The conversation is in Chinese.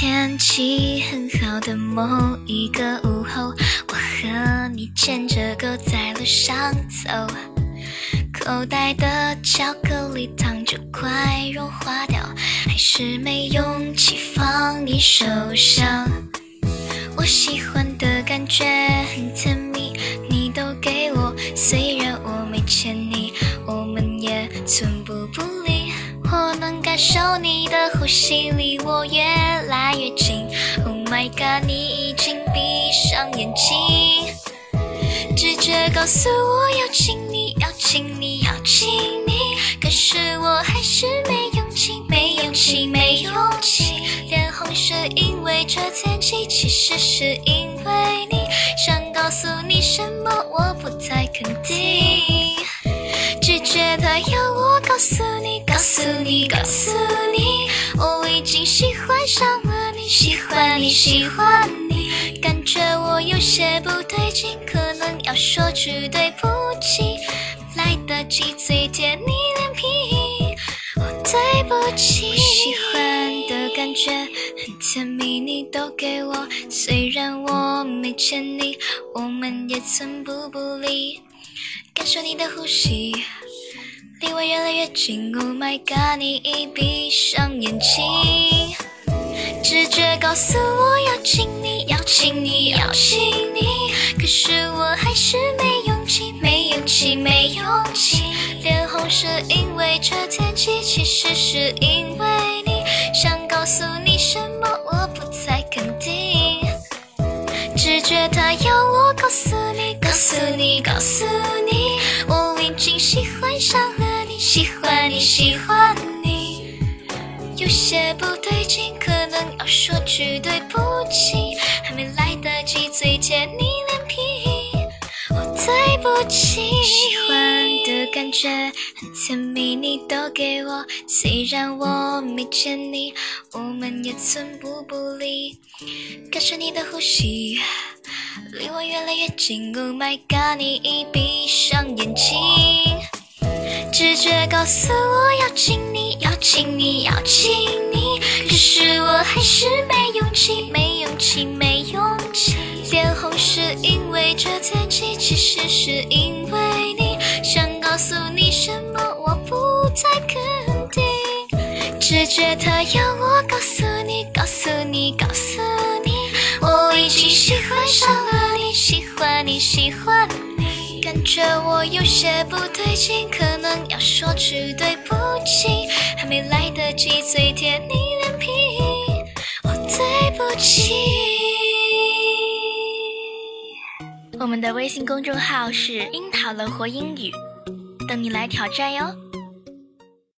天气很好的某一个午后，我和你牵着狗在路上走，口袋的巧克力糖就快融化掉，还是没勇气放你手上。我喜欢的感觉很甜蜜，你都给我，虽然我没欠你，我们也寸步不离。我能感受你的呼吸离我越来越近， Oh my god， 你已经闭上眼睛，直觉告诉我要亲你，要亲你，要亲你，可是我还是没勇气，没勇气，没勇气。脸红是因为这天气，其实是因为你，想告诉你什么我不太肯定，直觉它要我告诉你，告诉你，告诉你，我已经喜欢上了你，喜欢你，喜欢你。感觉我有些不对劲，可能要说句对不起，来得及最甜蜜脸皮，我对不起。我喜欢的感觉很甜蜜，你都给我，虽然我没欠你，我们也寸步不离。感受你的呼吸离我越来越近， Oh my god， 你已闭上眼睛，直觉告诉我要亲你，要亲你，要亲你，可是我还是没勇气，没勇气，没勇气。脸红是因为这天气，其实是因为你，想告诉你什么我不太肯定，直觉它要我告诉你，告诉你，告诉你，我已经喜欢上了你，喜欢你，喜欢你。有些不对劲，可能要说句对不起，还没来得及最甜你脸皮，我对不起。喜欢的感觉很甜蜜，你都给我，虽然我没欠你，我们也寸步不离。感受你的呼吸离我越来越近， Oh my god， 你已闭上眼睛，直觉告诉我要亲你，要亲你，要亲你，可是我还是没勇气，没勇气，没勇气。脸红是因为这天气，其实是因为你，想告诉你什么我不太肯定，直觉它要我告诉你，告诉你，告诉你，我已经喜欢上了你，喜欢你，喜欢你。感觉我有些不对劲，可能要说句对不起，还没来得及最甜你脸皮，我对不起。我们的微信公众号是樱桃乐活英语，等你来挑战哟。